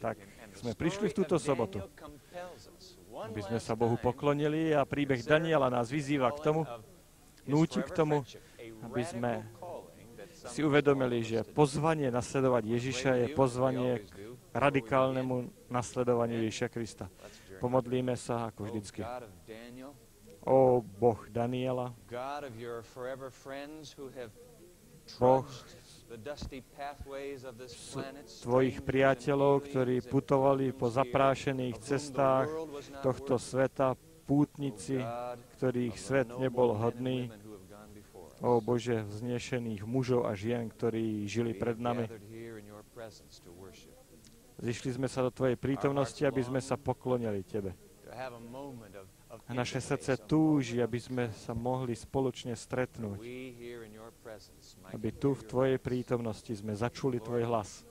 tak sme prišli v túto sobotu, aby sme sa Bohu poklonili, a príbeh Daniela nás vyzýva k tomu, núti k tomu, aby sme si uvedomili, že pozvanie nasledovať Ježiša je pozvanie k radikálnemu nasledovaniu Ježiša Krista. Pomodlíme sa ako vždycky. Ó Boh Daniela, Boh tvojich priateľov, ktorí putovali po zaprášených cestách tohto sveta, pútnici, ktorých svet nebol hodný. Ó Bože, vznešených mužov a žien, ktorí žili pred nami. Zišli sme sa do tvojej prítomnosti, aby sme sa poklonili tebe. A naše srdce túži, aby sme sa mohli spoločne stretnúť, aby tu v tvojej prítomnosti sme začuli tvoj hlas.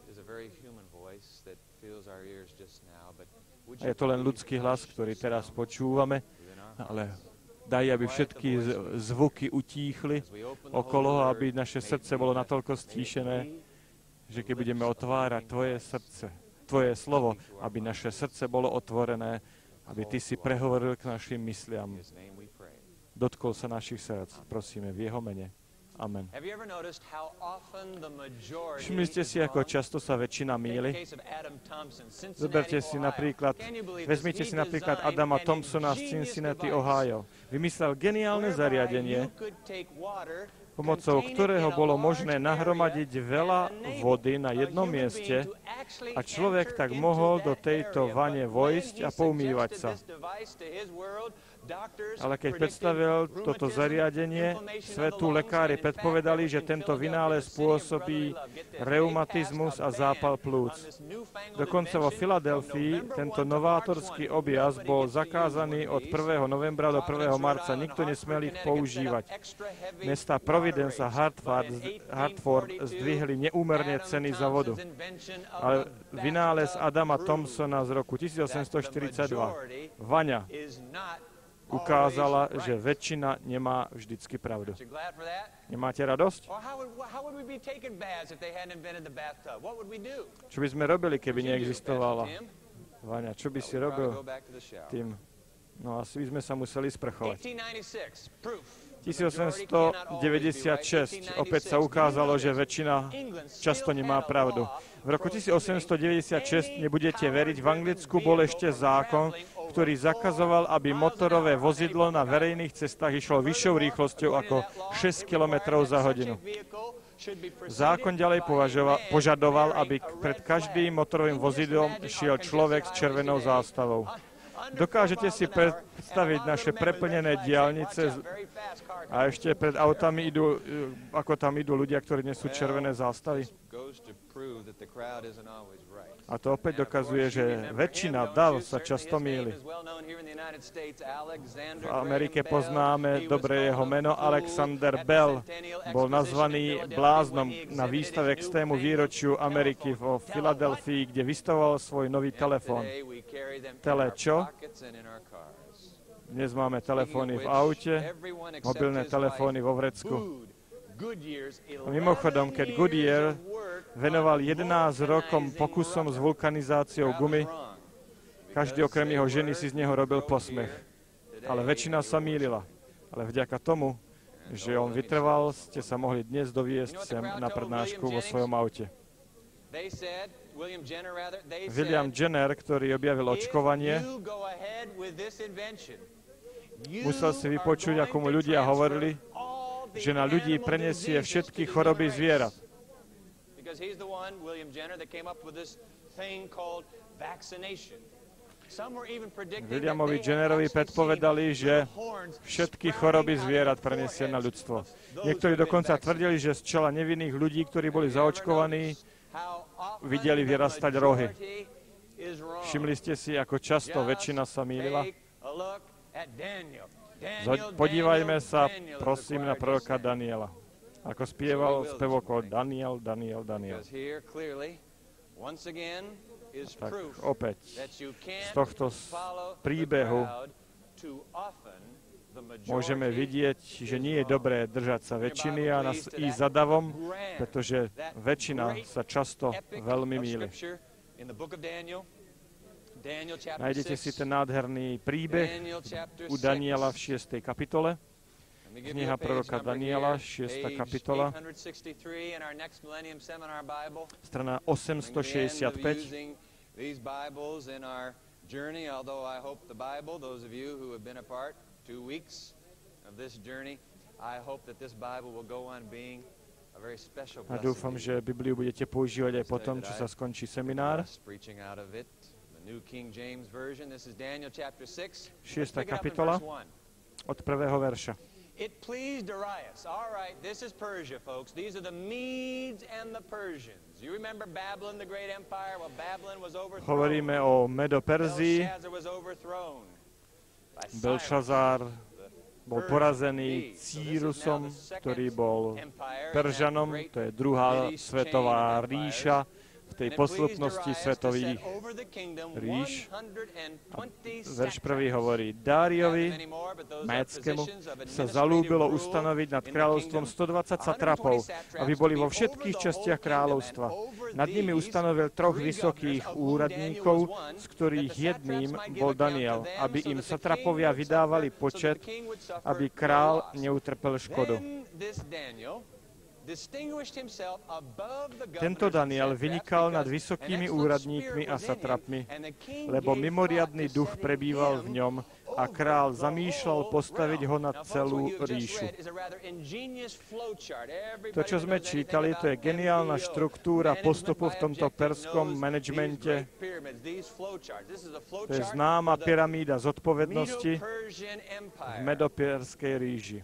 A je to len ľudský hlas, ktorý teraz počúvame, ale daj, aby všetky zvuky utíchli okolo, aby naše srdce bolo natoľko stíšené, že keď budeme otvárať tvoje srdce, tvoje slovo, aby naše srdce bolo otvorené, aby ty si prehovoril k našim mysliam. Dotkol sa našich srdc, prosíme, v jeho mene. Amen. Všimli ste si, ako často sa väčšina mýli? Vezmite si napríklad Adama Thompsona z Cincinnati, Ohio. Vymyslel geniálne zariadenie, pomocou ktorého bolo možné nahromadiť veľa vody na jednom mieste a človek tak mohol do tejto vane vojsť a poumývať sa. Ale keď predstavil toto zariadenie svetu, lekári predpovedali, že tento vynález spôsobí reumatizmus a zápal plúc. Dokonca vo Filadelfii tento novátorský objaz bol zakázaný od 1. novembra do 1. marca. Nikto nesmel ich používať. Mestá Providence a Hartford zdvihli neúmerne ceny za vodu. Ale vynález Adama Thompsona z roku 1842, vaňa, ukázala, že väčšina nemá vždycky pravdu. Nemáte radosť? Čo by sme robili, keby neexistovala vaňa? Čo by si robil tým? No asi by sme sa museli sprchovať. 1896. Opäť sa ukázalo, že väčšina často nemá pravdu. V roku 1896, nebudete veriť, v Anglicku bol ešte zákon, ktorý zakazoval, aby motorové vozidlo na verejných cestách išlo vyššou rýchlosťou ako 6 km za hodinu. Zákon ďalej požadoval, aby pred každým motorovým vozidlom šiel človek s červenou zástavou. Dokážete si predstaviť naše preplnené diaľnice a ešte pred autami idú, ako tam idú ľudia, ktorí nesú červené zástavy? A to opäť dokazuje, že väčšina sa často mýli. V Amerike poznáme dobre jeho meno, Alexander Bell. Bol nazvaný bláznom na výstave k stému výročiu Ameriky vo Filadelfii, kde vystavoval svoj nový telefón. Telečo? Dnes máme telefóny v aute, mobilné telefóny vo vrecku. A mimochodom, keď Goodyear venoval 11 rokom pokusom s vulkanizáciou gumy, každý okrem jeho ženy si z neho robil posmech. Ale väčšina sa mýlila. Ale vďaka tomu, že on vytrval, ste sa mohli dnes doviesť sem na prednášku vo svojom aute. William Jenner, ktorý objavil očkovanie, musel si vypočuť, ako mu ľudia hovorili, že na ľudí preniesie všetky choroby zvierat. Williamovi Jennerovi predpovedali, že všetky choroby zvierat preniesie na ľudstvo. Niektorí dokonca tvrdili, že z čela nevinných ľudí, ktorí boli zaočkovaní, videli vyrastať rohy. Všimli ste si, ako často väčšina sa mýlila? Podívajme sa, prosím, na proroka Daniela. Ako spieval spevokol Daniel, Daniel, Daniel. A tak opäť z tohto príbehu môžeme vidieť, že nie je dobré držať sa väčšiny a ísť za davom, pretože väčšina sa často veľmi mýli. Nájdete si ten nádherný príbeh u Daniela v 6. kapitole. Kniha proroka Daniela, 6. kapitola, strana 865. A dúfam, že Bibliu budete používať aj potom, čo sa skončí seminár. 6. kapitola, od 1. verša. It pleased Darius. All right, this is Persia, folks. These are the Medes and the Persians. You remember Babylon, the great empire? Well, Babylon was overthrown. Hovoríme o Medo-Perzii. Belšazar bol porazený Círusom, ktorý bol Peržanom. To je druhá svetová ríša v tej poslúpnosti svetových ríš. Verš 1 hovorí, Dáriovi, Médskému, sa zalúbilo ustanoviť nad kráľovstvom 120 satrapov, aby boli vo všetkých častiach kráľovstva. Nad nimi ustanovil 3 vysokých úradníkov, z ktorých jedným bol Daniel, aby im satrapovia vydávali počet, aby král neutrpel škodu. Tento Daniel vynikal nad vysokými úradníkmi a satrapmi, lebo mimoriadny duch prebýval v ňom a král zamýšľal postaviť ho na celú ríšu. To, čo sme čítali, to je geniálna štruktúra postupu v tomto perskom manažmente. To je známa pyramída zodpovednosti v medoperskej ríši.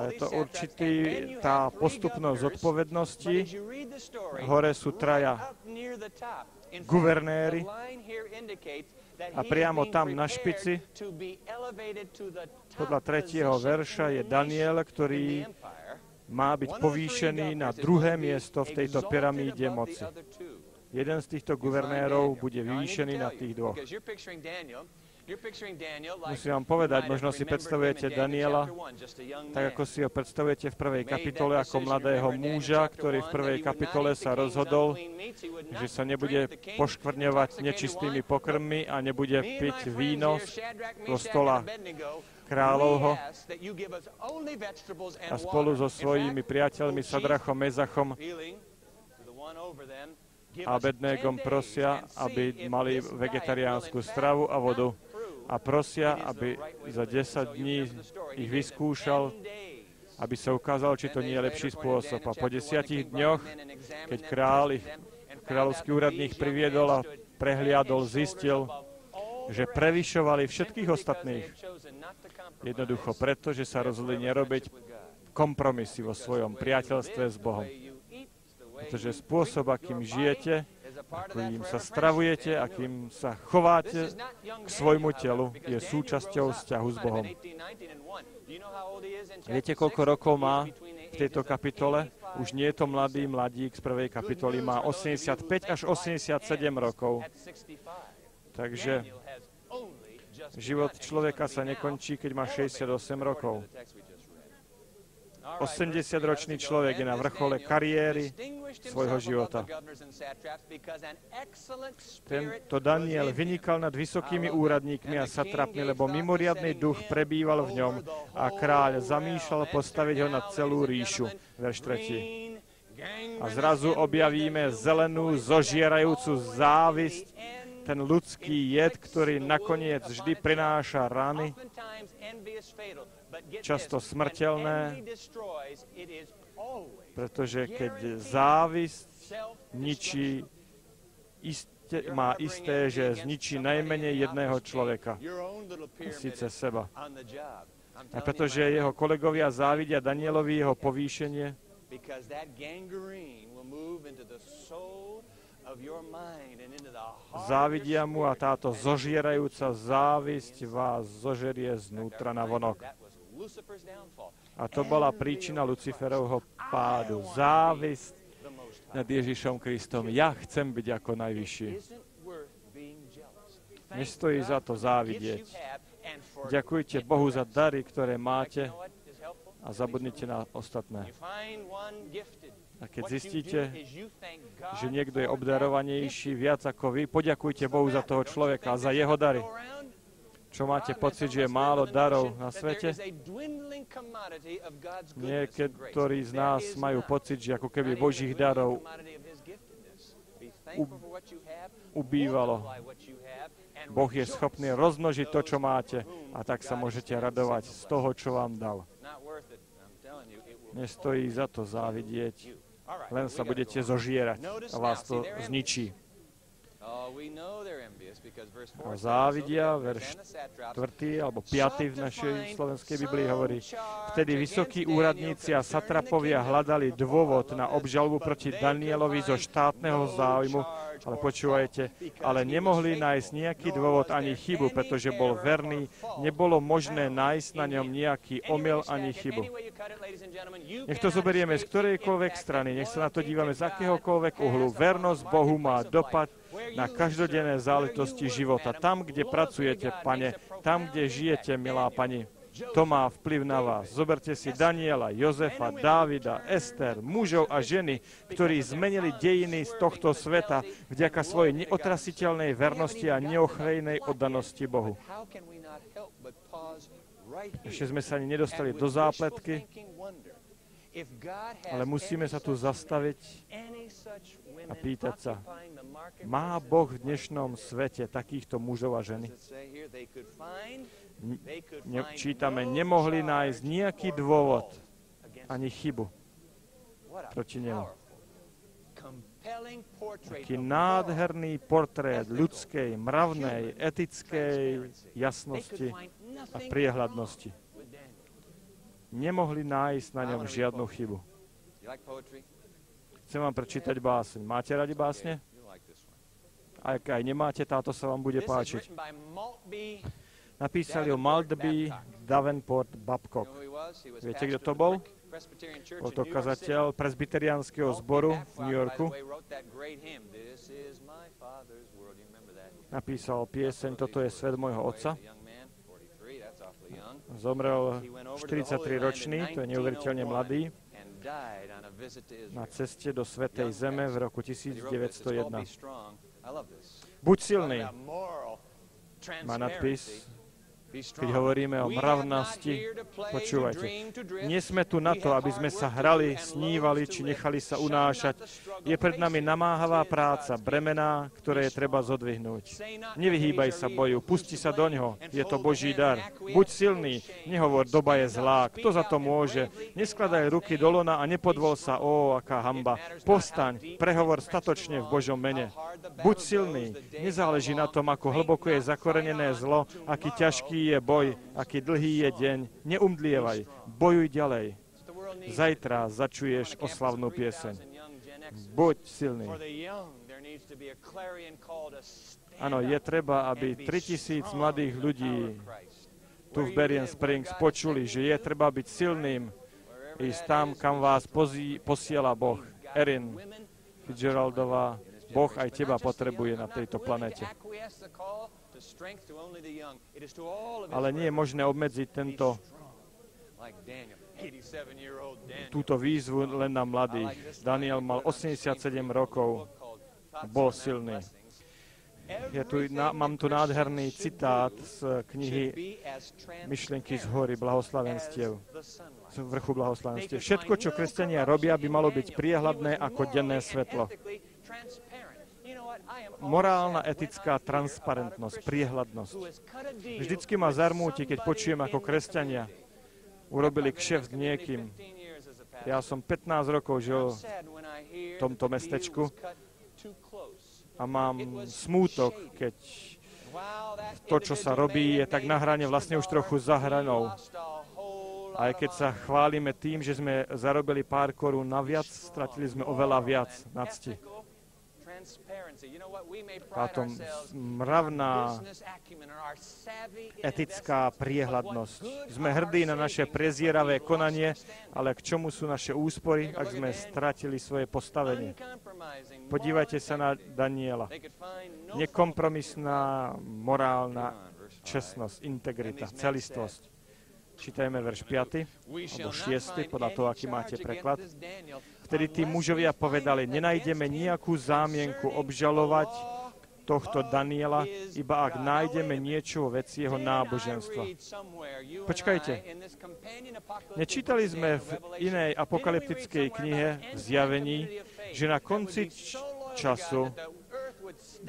Je to určitý tá postupnosť zodpovednosti. Hore sú traja guvernéri a priamo tam na špici podľa 3. verša je Daniel, ktorý má byť povýšený na 2. miesto v tejto pyramíde moci. Jeden z týchto guvernérov bude vyvýšený na tých 2. Musím vám povedať, možno si predstavujete Daniela, tak ako si ho predstavujete v 1. kapitole ako mladého muža, ktorý v 1. kapitole sa rozhodol, že sa nebude poškvrňovať nečistými pokrmmi a nebude piť víno zo stola kráľovho. A spolu so svojimi priateľmi Sadrachom, Mezachom a Bednagom prosia, aby mali vegetariánsku stravu a vodu. A prosia, aby za 10 dní ich vyskúšal, aby sa ukázal, či to nie je lepší spôsob. A po 10 dňoch, keď kráľovský úradník priviedol a prehliadol, zistil, že prevyšovali všetkých ostatných. Jednoducho preto, že sa rozhodli nerobiť kompromisy vo svojom priateľstve s Bohom. Pretože spôsob, akým žijete, akým sa stravujete, akým sa chováte k svojmu telu, je súčasťou vzťahu s Bohom. Viete, koľko rokov má v tejto kapitole? Už nie je to mladý mladík z 1. kapitoly, má 85 až 87 rokov. Takže život človeka sa nekončí, keď má 68 rokov. 80-ročný človek je na vrchole kariéry svojho života. Tento Daniel vynikal nad vysokými úradníkmi a satrapmi, lebo mimoriadny duch prebýval v ňom a kráľ zamýšľal postaviť ho na celú ríšu. Verš 3. A zrazu objavíme zelenú, zožierajúcu závisť, ten ľudský jed, ktorý nakoniec vždy prináša rany, často smrteľné, pretože keď závisť ničí, má isté, že zničí najmenej jedného človeka, síce seba. A pretože jeho kolegovia závidia Danielovi jeho povýšenie, závidia mu a táto zožierajúca závisť vás zožerie znútra na vonok. A to bola príčina Luciferovho pádu. Závisť nad Ježišom Kristom. Ja chcem byť ako najvyšší. Nestojí za to závidieť. Ďakujte Bohu za dary, ktoré máte. A a zabudnite na ostatné. A keď zistíte, že niekto je obdarovanejší viac ako vy, poďakujte Bohu za toho človeka a za jeho dary. Čo máte pocit, že je málo darov na svete? Niektorí z nás majú pocit, že ako keby Božích darov ubývalo. Boh je schopný rozmnožiť to, čo máte, a tak sa môžete radovať z toho, čo vám dal. Nestojí za to závidieť, len sa budete zožierať a vás to zničí. A závidia, verš 4. alebo 5. v našej slovenskej Biblii hovorí: vtedy vysokí úradníci a satrapovia hľadali dôvod na obžalbu proti Danielovi zo štátneho záujmu, ale počúvajte, ale nemohli nájsť nejaký dôvod ani chybu, pretože bol verný, nebolo možné nájsť na ňom nejaký omyl ani chybu. Nech to zoberieme z ktorejkoľvek strany, nech sa na to dívame z akéhokoľvek uhlu. Vernosť Bohu má dopad na každodenné záležitosti života. Tam, kde pracujete, pane, tam, kde žijete, milá pani, to má vplyv na vás. Zoberte si Daniela, Jozefa, Dávida, Ester, mužov a ženy, ktorí zmenili dejiny z tohto sveta vďaka svojej neotrasiteľnej vernosti a neochvejnej oddanosti Bohu. Ešte sme sa ani nedostali do zápletky, ale musíme sa tu zastaviť a pýtať sa, má Boh v dnešnom svete takýchto mužov a ženy? Čítame, nemohli nájsť nejaký dôvod ani chybu proti nemu. Taký nádherný portrét ľudskej, mravnej, etickej jasnosti a priehľadnosti. Nemohli nájsť na ňom žiadnu chybu. Chcem vám prečítať báseň. Máte radi básne? Ak aj nemáte, táto sa vám bude páčiť. Napísali ju Maltbie Davenport Babcock. Viete, kto to bol? Bol to kazateľ presbyteriánskeho zboru v New Yorku. Napísal pieseň Toto je svet môjho otca. Zomrel 43-ročný, to je neuveriteľne mladý, na ceste do Svätej Zeme v roku 1901. Buď silný, má nadpis, keď hovoríme o mravnosti, počúvajte. Nie sme tu na to, aby sme sa hrali, snívali či nechali sa unášať. Je pred nami namáhavá práca, bremená, ktoré je treba zodvihnúť. Nevyhýbaj sa boju, pusti sa doňho, je to Boží dar. Buď silný, nehovor, doba je zlá, kto za to môže. Neskladaj ruky do lona a nepodvol sa, ó, aká hamba. Povstaň, prehovor statočne v Božom mene. Buď silný, nezáleží na tom, ako hlboko je zakorenené zlo, aký ťažký je boj, aký dlhý je deň, neumdlievaj, bojuj ďalej. Zajtra začuješ oslavnú pieseň. Buď silný. Áno, je treba, aby 3000 mladých ľudí tu v Berrien Springs počuli, že je treba byť silným, ísť tam, kam vás posiela Boh. Erin Fitzgeraldova, Boh aj teba potrebuje na tejto planete. Ale nie je možné obmedziť túto výzvu len na mladých. Daniel mal 87 rokov, bol silný. Mám tu nádherný citát z knihy Myšlienky z hory blahoslavenstiev, z vrchu blahoslavenstiev. Všetko, čo kresťania robia, by malo byť priehľadné ako denné svetlo. Morálna, etická transparentnosť, priehľadnosť. Vždycky ma zarmúti, keď počujem, ako kresťania urobili kšeft s niekým. Ja som 15 rokov žil v tomto mestečku a mám smútok, keď to, čo sa robí, je tak na hrane, vlastne už trochu za hranou. Aj keď sa chválime tým, že sme zarobili pár korún naviac, stratili sme oveľa viac na cti. Táto mravná etická priehľadnosť. Sme hrdí na naše prezieravé konanie, ale k čomu sú naše úspory, ak sme stratili svoje postavenie? Podívajte sa na Daniela. Nekompromisná morálna čestnosť, integrita, celistvosť. Čítajme verš 5. alebo 6. podľa toho, aký máte preklad. Vtedy tí mužovia povedali, nenájdeme nejakú zámienku obžalovať tohto Daniela, iba ak nájdeme niečo o veci jeho náboženstva. Počkajte. Nečítali sme v inej apokalyptickej knihe v Zjavení, že na konci času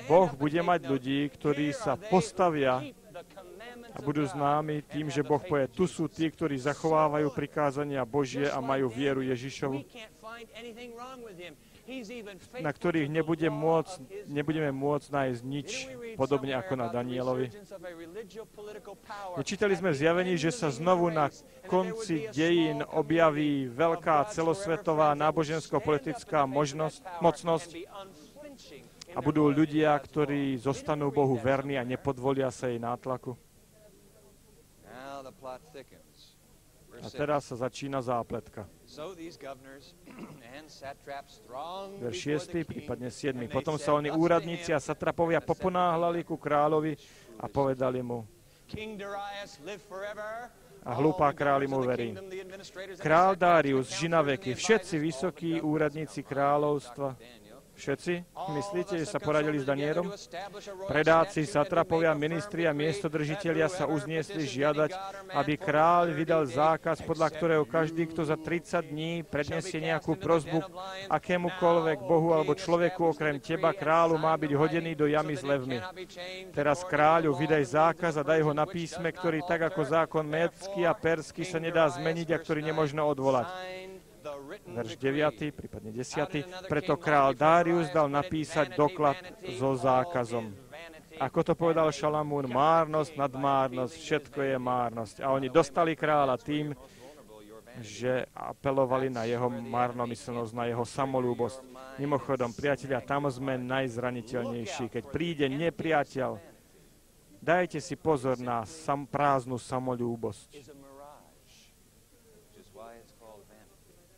Boh bude mať ľudí, ktorí sa postavia a budú známi tým, že Boh povie, tu sú tí, ktorí zachovávajú prikázania Božie a majú vieru Ježišovu, na ktorých nebudeme môcť nájsť nič podobne ako na Danielovi. Čítali sme v Zjavení, že sa znovu na konci dejín objaví veľká celosvetová nábožensko-politická mocnosť a budú ľudia, ktorí zostanú Bohu verní a nepodvolia sa jej nátlaku. A teraz sa začína zápletka. Verš 6, prípadne 7. Potom sa oni úradníci a satrapovia poponáhlali ku kráľovi a povedali mu, a hlupá králimu verí. Král Darius, žinaveky, všetci vysokí úradníci kráľovstva, všetci? Myslíte, že sa poradili s Danielom? Predáci, satrapovia, ministri a miestodržitelia sa uzniesli žiadať, aby kráľ vydal zákaz, podľa ktorého každý, kto za 30 dní predniesie nejakú prosbu akémukoľvek bohu alebo človeku okrem teba, kráľu, má byť hodený do jamy s levmi. Teraz kráľu vydaj zákaz a daj ho na písme, ktorý tak ako zákon médsky a persky sa nedá zmeniť a ktorý nemožno odvolať. Verš 9, prípadne 10. Preto král Darius dal napísať doklad so zákazom. Ako to povedal Šalamún, márnosť nad márnosť, všetko je márnosť. A oni dostali kráľa tým, že apelovali na jeho márnomyslnosť, na jeho samolúbosť. Mimochodom, priatelia, tam sme najzraniteľnejší. Keď príde nepriateľ, dajte si pozor na prázdnu samolúbosť.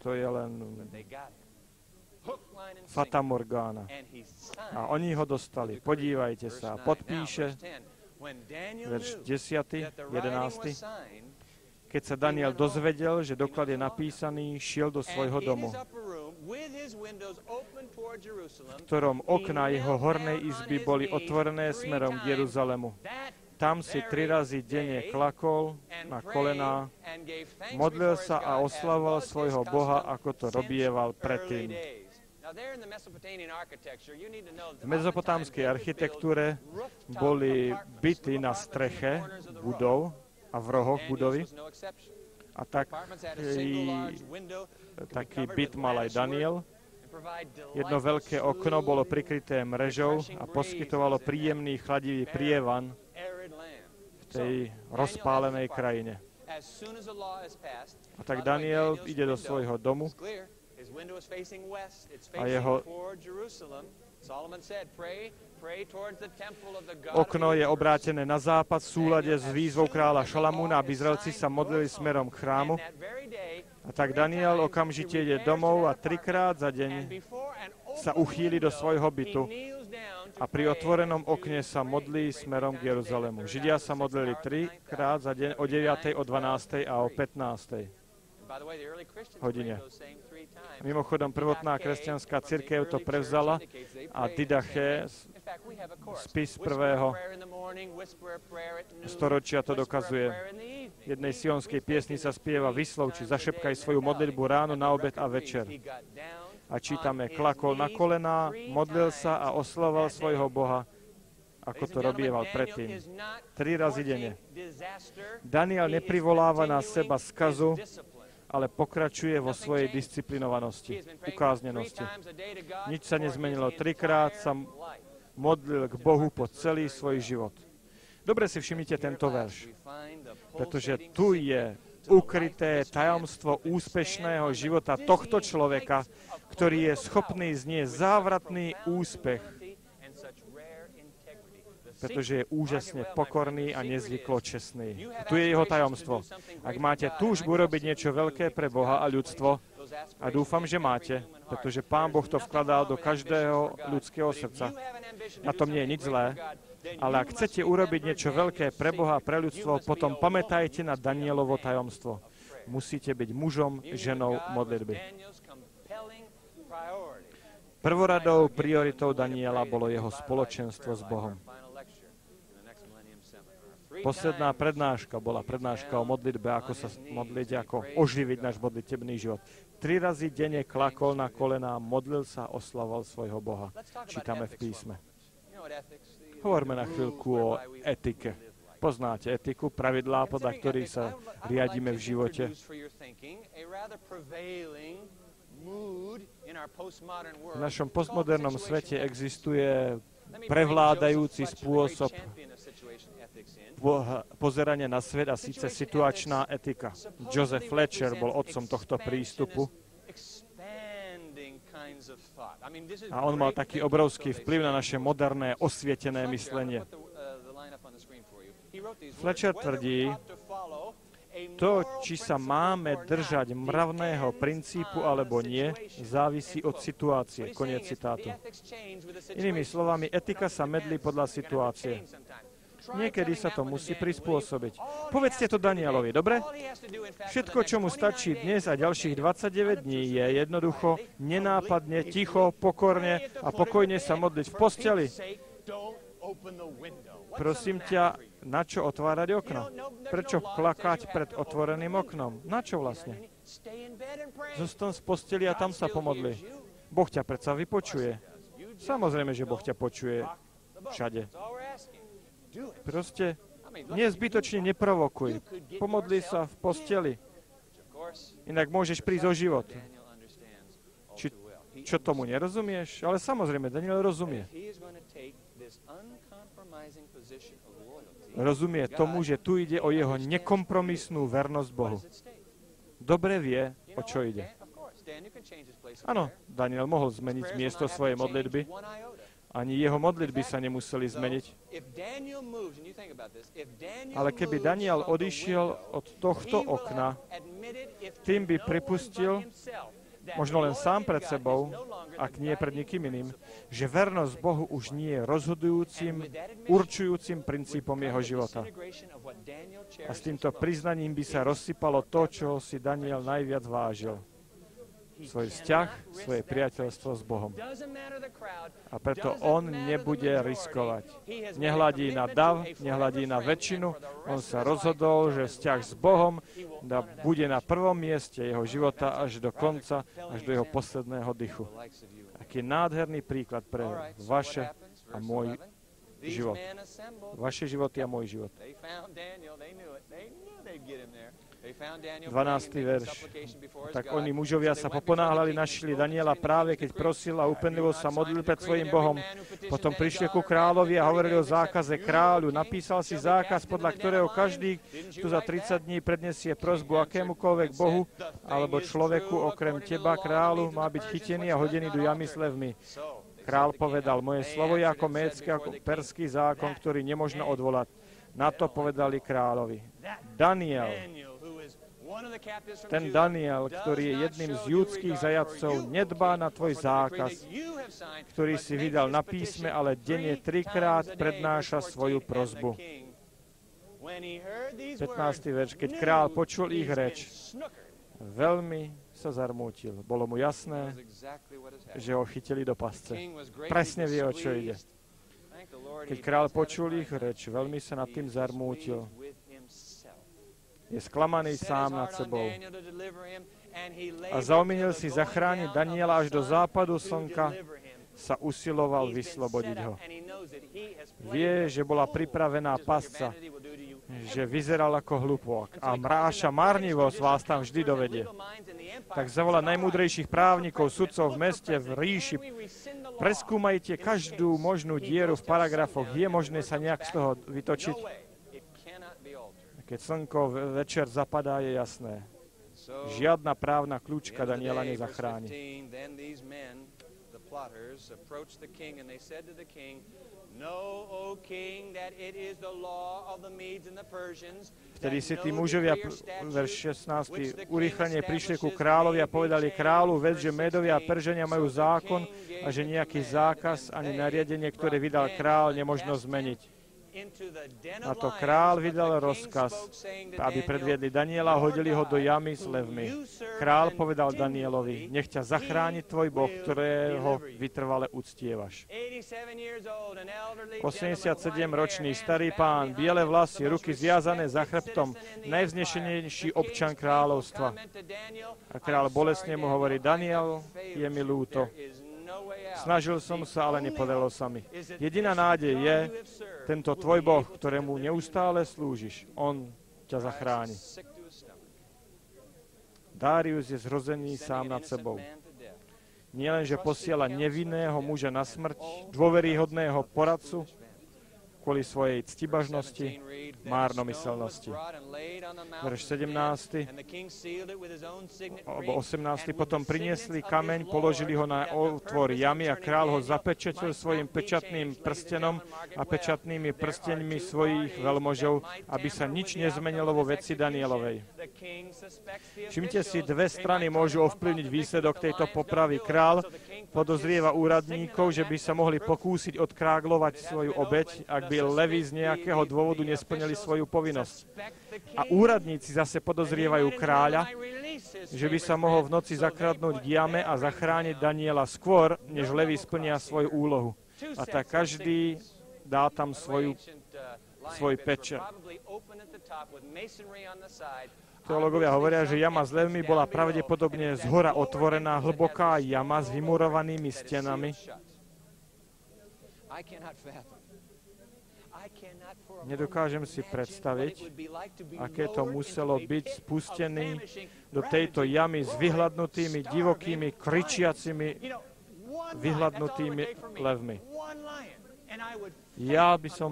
To je len Fata Morgana. A oni ho dostali. Podívajte sa. Podpíše verš 10, 11. Keď sa Daniel dozvedel, že doklad je napísaný, šiel do svojho domu, v ktorom okná jeho hornej izby boli otvorené smerom k Jeruzalemu. Tam si 3 razy denne klakol na kolená, modlil sa a oslavoval svojho Boha, ako to robieval predtým. V mezopotámskej architektúre boli byty na streche budov a v rohoch budovy. A taký byt mal aj Daniel. Jedno veľké okno bolo prikryté mrežou a poskytovalo príjemný chladivý prievan tej rozpálenej krajine. A tak Daniel ide do svojho domu a jeho okno je obrátené na západ v súlade s výzvou kráľa Šalamúna, aby Izraelci sa modlili smerom k chrámu. A tak Daniel okamžite ide domov a 3-krát za deň sa uchýli do svojho bytu a pri otvorenom okne sa modlí smerom k Jeruzalému. Židia sa modlili 3-krát za deň, o 9., o 12. a o 15. hodine. Mimochodom, prvotná kresťanská cirkev to prevzala a Didache, spis 1. storočia to dokazuje. V jednej sionskej piesni sa spieva vyslov, či zašepkaj svoju modlitbu ráno, na obed a večer. A čítame, klakol na kolená, modlil sa a oslavoval svojho Boha, ako to robieval predtým. 3 razy denne. Daniel neprivoláva na seba skazu, ale pokračuje vo svojej disciplinovanosti, ukáznenosti. Nič sa nezmenilo. 3-krát sa modlil k Bohu po celý svoj život. Dobre si všimnite tento verš, pretože tu je ukryté tajomstvo úspešného života tohto človeka, ktorý je schopný znieť závratný úspech, pretože je úžasne pokorný a nezvyklo čestný. Tu je jeho tajomstvo. Ak máte túžbu robiť niečo veľké pre Boha a ľudstvo, a dúfam, že máte, pretože Pán Boh to vkladal do každého ľudského srdca, na tom nie je nič zlé. Ale ak chcete urobiť niečo veľké pre Boha a pre ľudstvo, potom pamätajte na Danielovo tajomstvo. Musíte byť mužom, ženou modlitby. Prvoradou prioritou Daniela bolo jeho spoločenstvo s Bohom. Posledná prednáška bola prednáška o modlitbe, ako sa modliť, ako oživiť náš modlitebný život. 3 razy denne klakol na kolená, modlil sa, oslavoval svojho Boha. Čítame v písme. Hovorme na chvíľku o etike. Poznáte etiku, pravidlá, podľa ktorých sa riadíme v živote. V našom postmodernom svete existuje prevládajúci spôsob pozerania na svet, a síce situačná etika. Joseph Fletcher bol otcom tohto prístupu a on mal taký obrovský vplyv na naše moderné, osvietené myslenie. Fletcher tvrdí, to, či sa máme držať mravného princípu alebo nie, závisí od situácie. Koniec citátu. Inými slovami, etika sa medlí podľa situácie. Niekedy sa to musí prispôsobiť. Povedzte to Danielovi, dobre? Všetko, čo mu stačí dnes a ďalších 29 dní, je jednoducho, nenápadne, ticho, pokorne a pokojne sa modliť v posteli. Prosím ťa, na čo otvárať okno? Prečo klakať pred otvoreným oknom? Na čo vlastne? Zostaň z posteli a tam sa pomodli. Boh ťa predsa vypočuje. Samozrejme, že Boh ťa počuje všade. Proste nezbytočne neprovokuj. Pomodli sa v posteli. Inak môžeš prísť o život. Čo tomu nerozumieš? Ale samozrejme, Daniel rozumie. Rozumie tomu, že tu ide o jeho nekompromisnú vernosť Bohu. Dobre vie, o čo ide. Áno, Daniel mohol zmeniť miesto svojej modlitby. Ani jeho modlitby sa nemuseli zmeniť. Ale keby Daniel odišiel od tohto okna, tým by pripustil, možno len sám pred sebou, ak nie pred nikým iným, že vernosť Bohu už nie je rozhodujúcim, určujúcim princípom jeho života. A s týmto priznaním by sa rozsypalo to, čo si Daniel najviac vážil. Svoj vzťah, svoje priateľstvo s Bohom. A preto on nebude riskovať. Nehľadí na dav, nehľadí na väčšinu. On sa rozhodol, že vzťah s Bohom bude na prvom mieste jeho života až do konca, až do jeho posledného dychu. Aký nádherný príklad pre vaše a môj život. Vaše životy a môj život. 12. verš. Tak oni mužovia sa poponáhľali, našli Daniela práve, keď prosil a úpenlivo sa modlil pred svojim Bohom. Potom prišli ku kráľovi a hovorili o zákaze kráľu. Napísal si zákaz, podľa ktorého každý, kto za 30 dní predniesie prosbu akémukoľvek Bohu alebo človeku okrem teba, kráľu, má byť chytený a hodený do jamy s levmi. Král povedal, moje slovo je ako médske, ako perský zákon, ktorý nemožno odvolať. Na to povedali kráľovi. Ten Daniel, ktorý je jedným z judských zajatcov, nedbá na tvoj zákaz, ktorý si vydal na písme, ale denne 3-krát prednáša svoju prosbu. 15. verš. Keď král počul ich reč, veľmi sa zarmútil. Bolo mu jasné, že ho chytili do pasce. Presne vie, o čo ide. Keď král počul ich reč, veľmi sa nad tým zarmútil. Je sklamaný sám nad sebou. A zaumienil si zachrániť Daniela až do západu slnka, sa usiloval vyslobodiť ho. Vie, že bola pripravená pasca, že vyzeral ako hlupák a mráša marnivosť vás tam vždy dovedie. Tak zavolá najmúdrejších právnikov, sudcov v meste, v ríši. Preskúmajte každú možnú dieru v paragrafoch. Je možné sa nejak z toho vytočiť? Keď slnko večer zapadá, je jasné. Žiadna právna kľúčka Daniela nezachráni. Vtedy si tí mužovia, verš 16, urýchlene prišli ku kráľovi a povedali kráľu, ved, že Médovia a Peržania majú zákon a že nejaký zákaz ani nariadenie, ktoré vydal kráľ, nemožno zmeniť. Na to král vydal rozkaz, aby predviedli Daniela a hodili ho do jamy s levmi. Král povedal Danielovi, nech ťa zachráni tvoj Boh, ktorého vytrvale uctievaš. 87-ročný starý pán, biele vlasy, ruky zviazané za chrbtom, najvznešenejší občan kráľovstva. A král bolestne mu hovorí, Daniel, je mi ľúto. Snažil som sa, ale nepodarilo sa mi. Jediná nádej je tento tvoj Boh, ktorému neustále slúžiš. On ťa zachráni. Darius je zhrozený sám nad sebou. Nielenže posiela nevinného muža na smrť, dôveryhodného poradcu, kvôli svojej ctibažnosti, márnomyselnosti. Verš 17. alebo 18. Potom priniesli kameň, položili ho na otvor jamy a král ho zapečatil svojim pečatným prstenom a pečatnými prsteňmi svojich veľmožov, aby sa nič nezmenilo vo veci Danielovej. Všimnite si, dve strany môžu ovplyvniť výsledok tejto popravy. Král podozrieva úradníkov, že by sa mohli pokúsiť odkráglovať svoju obeť, ak by Levi z nejakého dôvodu nesplnili svoju povinnosť. A úradníci zase podozrievajú kráľa, že by sa mohol v noci zakradnúť k jame a zachrániť Daniela skôr, než Levi splnia svoju úlohu. A tak každý dá tam svoj pečať. Teológovia hovoria, že jama s levmi bola pravdepodobne zhora otvorená, hlboká jama s vymurovanými stenami. Nedokážem si predstaviť, aké to muselo byť spustený do tejto jamy s vyhladnutými, divokými, kričiacimi, vyhladnutými levmi. Ja by som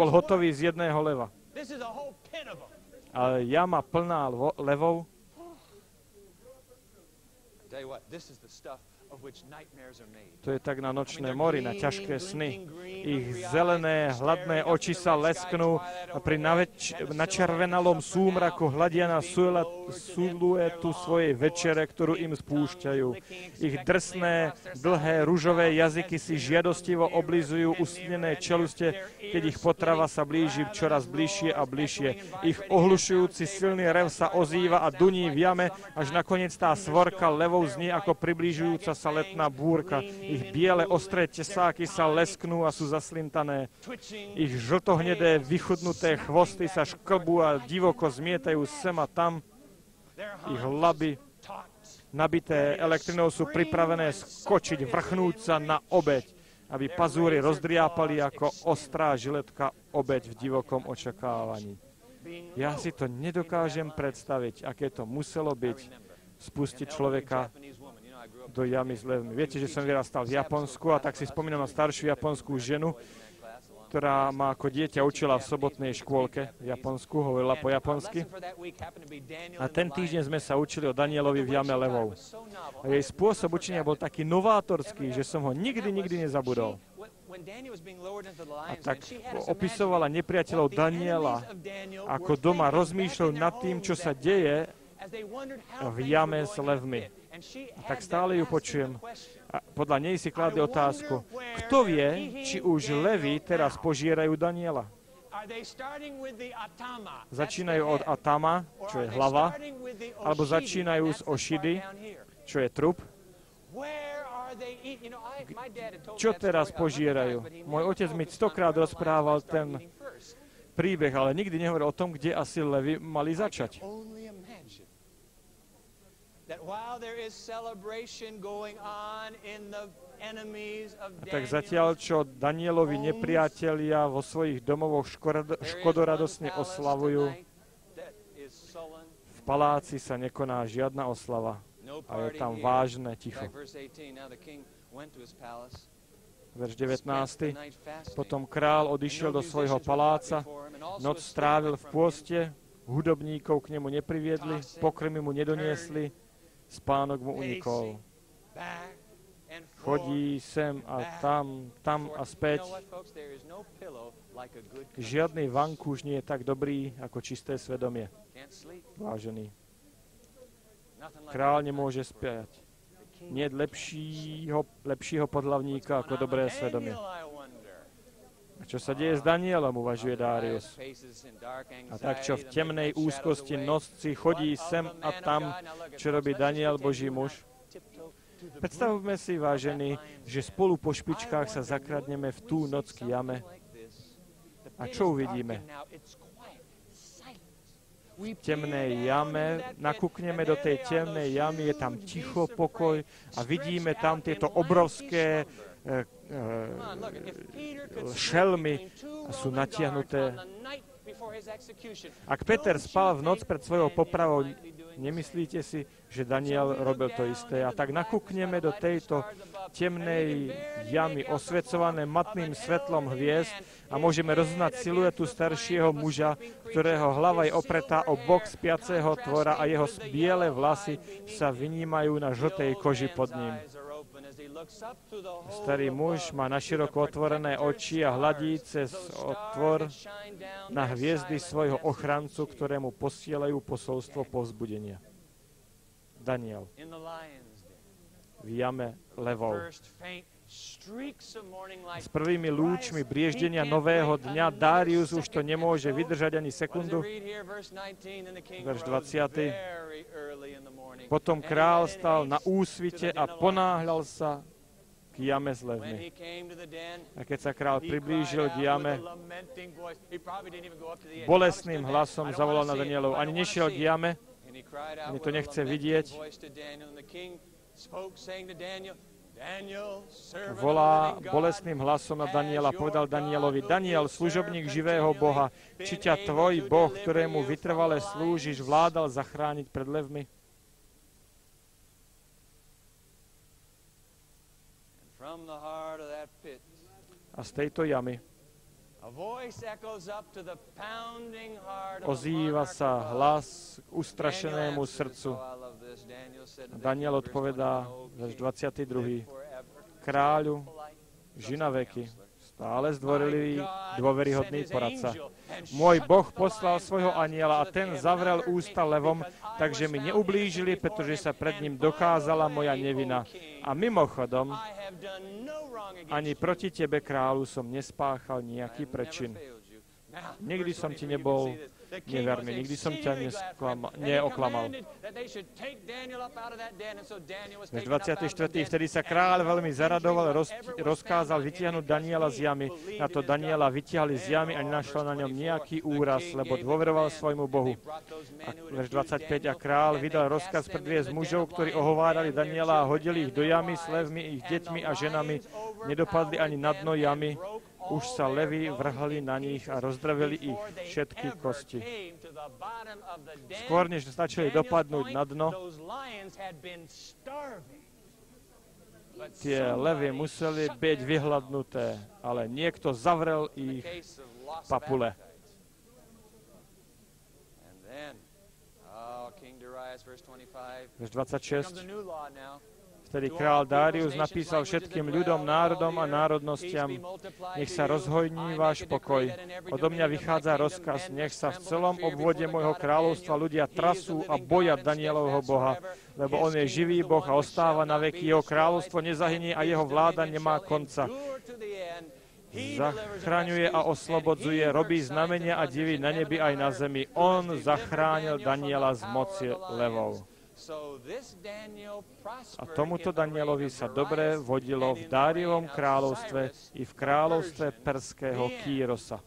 bol hotový z jedného leva. Ale jama plná levov. To je tak na nočné mori, na ťažké sny. Ich zelené, hladné oči sa lesknú a pri načervenalom súmraku hľadia na siluetu svojej večere, ktorú im spúšťajú. Ich drsné, dlhé, ružové jazyky si žiadostivo oblizujú usnené čeluste, keď ich potrava sa blíži čoraz bližšie a bližšie. Ich ohlušujúci silný rev sa ozýva a duní v jame, až nakoniec tá svorka levov znie ako približujúca sa letná búrka. Ich biele, ostré tesáky sa lesknú a sú zaslintané. Ich žltohnedé, vychudnuté chvosty sa šklbú a divoko zmietajú sem a tam. Ich laby, nabité elektrinou, sú pripravené skočiť, vrchnúť sa na obeť, aby pazúry rozdriápali ako ostrá žiletka obeť v divokom očakávaní. Ja si to nedokážem predstaviť, aké to muselo byť spustiť človeka do jamy s levmi. Viete, že som vyrastal v Japonsku a tak si spomínam na staršiu japonskú ženu, ktorá ma ako dieťa učila v sobotnej škôlke v Japonsku, hovorila po japonsky. A ten týždeň sme sa učili o Danielovi v jame levov. A jej spôsob učenia bol taký novátorský, že som ho nikdy nezabudol. A tak opisovala nepriateľov Daniela, ako doma rozmýšľajú nad tým, čo sa deje v jame s levmi. A tak stále ju počujem. A podľa nej si kladli otázku, kto vie, či už levi teraz požierajú Daniela? Začínajú od atama, čo je hlava, alebo začínajú z ošidy, čo je trup? Čo teraz požierajú? Môj otec mi 100-krát rozprával ten príbeh, ale nikdy nehovoril o tom, kde asi levi mali začať. A tak zatiaľ, čo Danielovi nepriatelia vo svojich domovoch škodoradosne oslavujú, v paláci sa nekoná žiadna oslava a je tam vážne ticho. Verš 19. Potom král odišiel do svojho paláca, noc strávil v pôste, hudobníkov k nemu nepriviedli, pokrmy mu nedoniesli, spánok mu unikol. Chodí sem a tam a späť. Žiadny vankúš nie je tak dobrý ako čisté svedomie. Vážený. Král nemôže spiať. Nie je lepšího podhlavníka ako dobré svedomie. A čo sa deje s Danielom, uvažuje Darius. A tak, čo v temnej úzkosti noci chodí sem a tam, čo robí Daniel, Boží muž. Predstavme si, vážení, že spolu po špičkách sa zakradneme v tú noc k jame. A čo uvidíme? V temnej jame, nakúkneme do tej temnej jamy, je tam ticho, pokoj a vidíme tam tieto obrovské šelmy a sú natiahnuté. Ak Peter spal v noc pred svojou popravou, nemyslíte si, že Daniel robil to isté? A tak nakúkneme do tejto temnej jamy, osvecované matným svetlom hviezd a môžeme rozoznať siluetu staršieho muža, ktorého hlava je opretá o bok spiaceho tvora a jeho biele vlasy sa vynímajú na žltej koži pod ním. Starý muž má naširoko otvorené oči a hladí cez otvor na hviezdy svojho ochrancu, ktorému posielajú posolstvo povzbudenia. Daniel v jame levou. S prvými lúčmi brieždenia nového dňa Darius už to nemôže vydržať ani sekundu. Verš 20. Potom král stal na úsvite a ponáhľal sa k jame s levmi. A keď sa král priblížil k jame, bolestným hlasom zavolal na Danielov. Ani nešiel k jame, ani to nechce vidieť. Volá bolestným hlasom na Daniela, povedal Danielovi: Daniel, služobník živého Boha, či ťa tvoj Boh, ktorému vytrvale slúžiš, vládal zachrániť pred levmi? A z tejto jamy ozýva sa hlas k ustrašenému srdcu. Daniel odpovedá, verš 22. Kráľu, žina veky, stále zdvorilý, dôveryhodný poradca. Môj Boh poslal svojho aniela a ten zavrel ústa levom, takže mi neublížili, pretože sa pred ním dokázala moja nevina. A mimochodom, ani proti tebe, kráľu, som nespáchal nejaký prečin. Nikdy som ti nebol neverný, nikdy som ťa neoklamal. Veď 24. Vtedy sa kráľ veľmi zaradoval, rozkázal vytiahnuť Daniela z jamy. Na to Daniela vytiahli z jamy a nenašla na ňom nejaký úraz, lebo dôveroval svojmu Bohu. Veď 25. A kráľ vydal rozkaz predviesť mužov, ktorí ohovárali Daniela a hodili ich do jamy s levmi, ich deťmi a ženami. Nedopadli ani na dno jamy. Už sa levy vrhali na nich a rozdrvili ich všetky kosti. Skôr než stačili dopadnúť na dno, tie levy museli byť vyhladnuté, ale niekto zavrel ich papule. Verš 26. Vtedy král Darius napísal všetkým ľudom, národom a národnostiam: Nech sa rozhojní váš pokoj. Odo mňa vychádza rozkaz, nech sa v celom obvode môjho kráľovstva ľudia trasú a boja Danielovho Boha, lebo on je živý Boh a ostáva na veky. Jeho kráľovstvo nezahynie a jeho vláda nemá konca. Zachraňuje a oslobodzuje, robí znamenia a divy na nebi aj na zemi. On zachránil Daniela z moci levov. A tomuto Danielovi sa dobre vodilo v Dáriovom kráľovstve i v kráľovstve perského Círosa.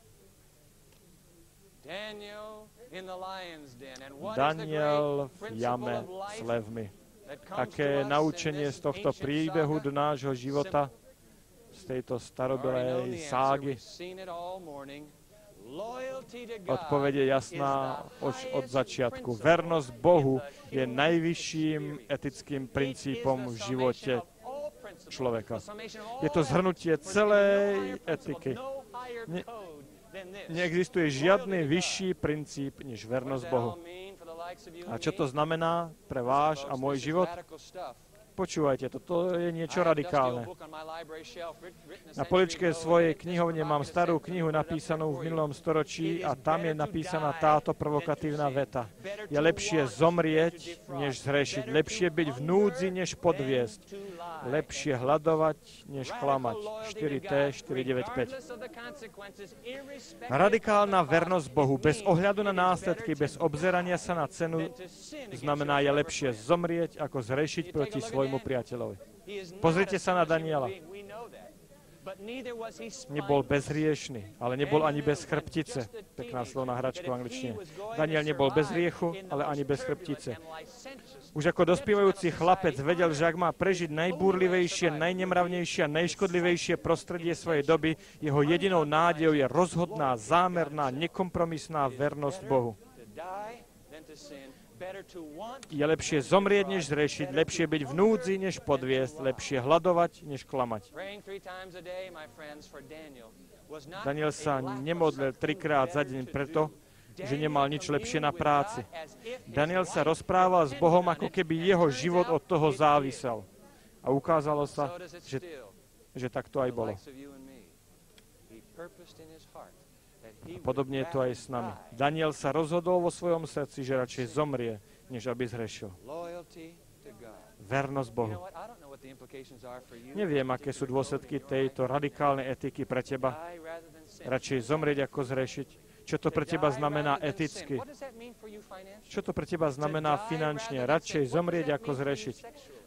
Daniel v jame s levmi. Aké je naučenie z tohto príbehu do nášho života, z tejto starobelej ságy? Odpoveď je jasná od začiatku. Vernosť Bohu je najvyšším etickým princípom v živote človeka. Je to zhrnutie celej etiky. Neexistuje žiadny vyšší princíp než vernosť Bohu. A čo to znamená pre váš a môj život? Počúvajte, toto je niečo radikálne. Na poličke svojej knihovne mám starú knihu napísanú v minulom storočí a tam je napísaná táto provokatívna veta: Je lepšie zomrieť, než zhrešiť. Lepšie byť v núdzi, než podviesť. Lepšie hľadovať, než klamať. 4T, 495. Radikálna vernosť Bohu, bez ohľadu na následky, bez obzerania sa na cenu, znamená, je lepšie zomrieť, ako zhrešiť proti svojmu priateľovi. Pozrite sa na Daniela. Nebol bezhriešný, ale nebol ani bez chrbtice. Pekná slovo na hračku v angličtine. Daniel nebol bez hriechu, ale ani bez chrbtice. Už ako dospievajúci chlapec vedel, že ak má prežiť najbúrlivejšie, najnemravnejšie a najškodlivejšie prostredie svojej doby, jeho jedinou nádejou je rozhodná, zámerná, nekompromisná vernosť Bohu. Je lepšie zomrieť, než zrešiť, lepšie byť v núdzi, než podviesť, lepšie hľadovať, než klamať. Daniel sa nemodlil 3-krát za deň preto, že nemal nič lepšie na práci. Daniel sa rozprával s Bohom, ako keby jeho život od toho závisel. A ukázalo sa, že tak to aj bolo. A podobne je to aj s nami. Daniel sa rozhodol vo svojom srdci, že radšej zomrie, než aby zhrešil. Vernosť Bohu. Neviem, aké sú dôsledky tejto radikálnej etiky pre teba. Radšej zomrieť, ako zhrešiť. Čo to pre teba znamená eticky? Čo to pre teba znamená finančne? Radšej zomrieť, ako zhrešiť.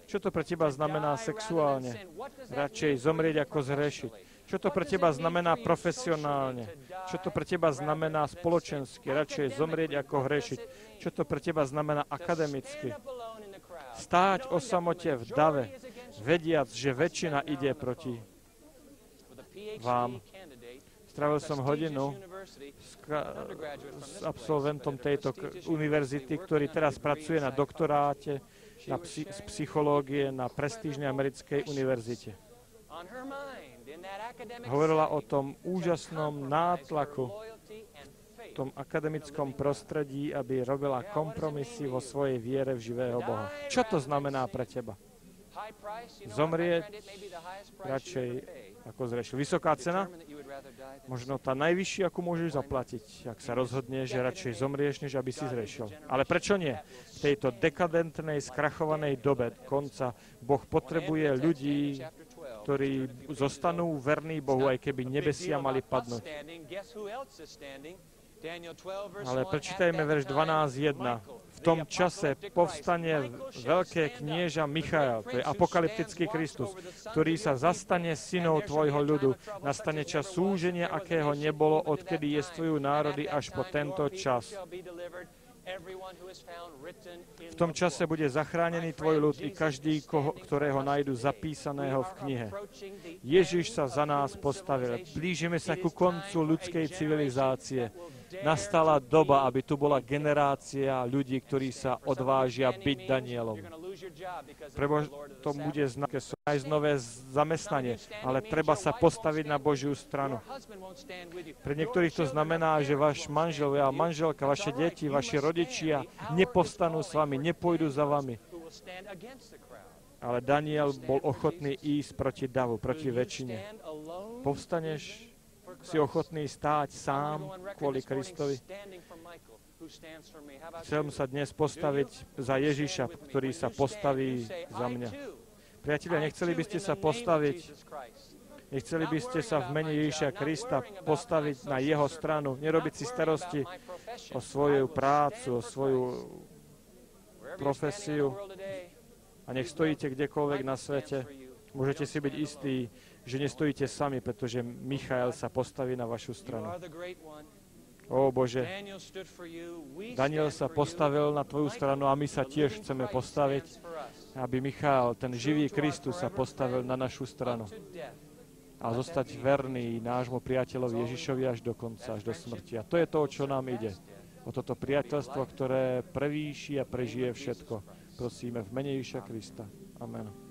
Čo to pre teba znamená sexuálne? Radšej zomrieť, ako zhrešiť. Čo to pre teba znamená profesionálne? Čo to pre teba znamená spoločensky? Radšej zomrieť, ako hrešiť. Čo to pre teba znamená akademicky? Stáť o samote v dave, vediac, že väčšina ide proti vám. Strávil som hodinu s absolventom tejto univerzity, ktorý teraz pracuje na doktoráte z psychológie na prestížnej americkej univerzite. Hovorila o tom úžasnom nátlaku v tom akademickom prostredí, aby robila kompromisy vo svojej viere v živého Boha. Čo to znamená pre teba? Zomrieť radšej ako zrešiť. Vysoká cena? Možno tá najvyššia, akú môžeš zaplatiť, ak sa rozhodne, že radšej zomrieš, než aby si zrešil. Ale prečo nie? V tejto dekadentnej, skrachovanej dobe konca Boh potrebuje ľudí, ktorí zostanú verní Bohu, aj keby nebesia mali padnúť. Ale prečítajme verš 12.1. V tom čase povstane veľké knieža Michael, to je apokalyptický Kristus, ktorý sa zastane synov tvojho ľudu. Nastane čas súženia, akého nebolo, odkedy jestvujú národy až po tento čas. V tom čase bude zachránený tvoj ľud i každý, ktorého nájdu zapísaného v knihe. Ježíš sa za nás postavil. Blížime sa ku koncu ľudskej civilizácie. Nastala doba, aby tu bola generácia ľudí, ktorí sa odvážia byť Danielom. Prebo to bude znak, že sú aj nové zamestnanie, ale treba sa postaviť na Božiu stranu. Pre niektorých to znamená, že váš manžel, manželka, vaše deti, vaši rodičia nepovstanú s vami, nepôjdu za vami. Ale Daniel bol ochotný ísť proti davu, proti väčšine. Povstaneš? Si ochotný stáť sám kvôli Kristovi? Chcem sa dnes postaviť za Ježíša, ktorý sa postaví za mňa. Priatelia, nechceli by ste sa postaviť, nechceli by ste sa v mene Ježíša Krista postaviť na jeho stranu, nerobiť si starosti o svoju prácu, o svoju profesiu. A nech stojíte kdekoľvek na svete, môžete si byť istí, že nestojíte sami, pretože Michael sa postaví na vašu stranu. Ó Bože, Daniel sa postavil na tvoju stranu a my sa tiež chceme postaviť, aby Michael, ten živý Kristus, sa postavil na našu stranu a zostať verný nášmu priateľovi Ježišovi až do konca, až do smrti. A to je to, o čo nám ide. O toto priateľstvo, ktoré prevýši a prežije všetko. Prosíme v mene Ježiša Krista. Amen.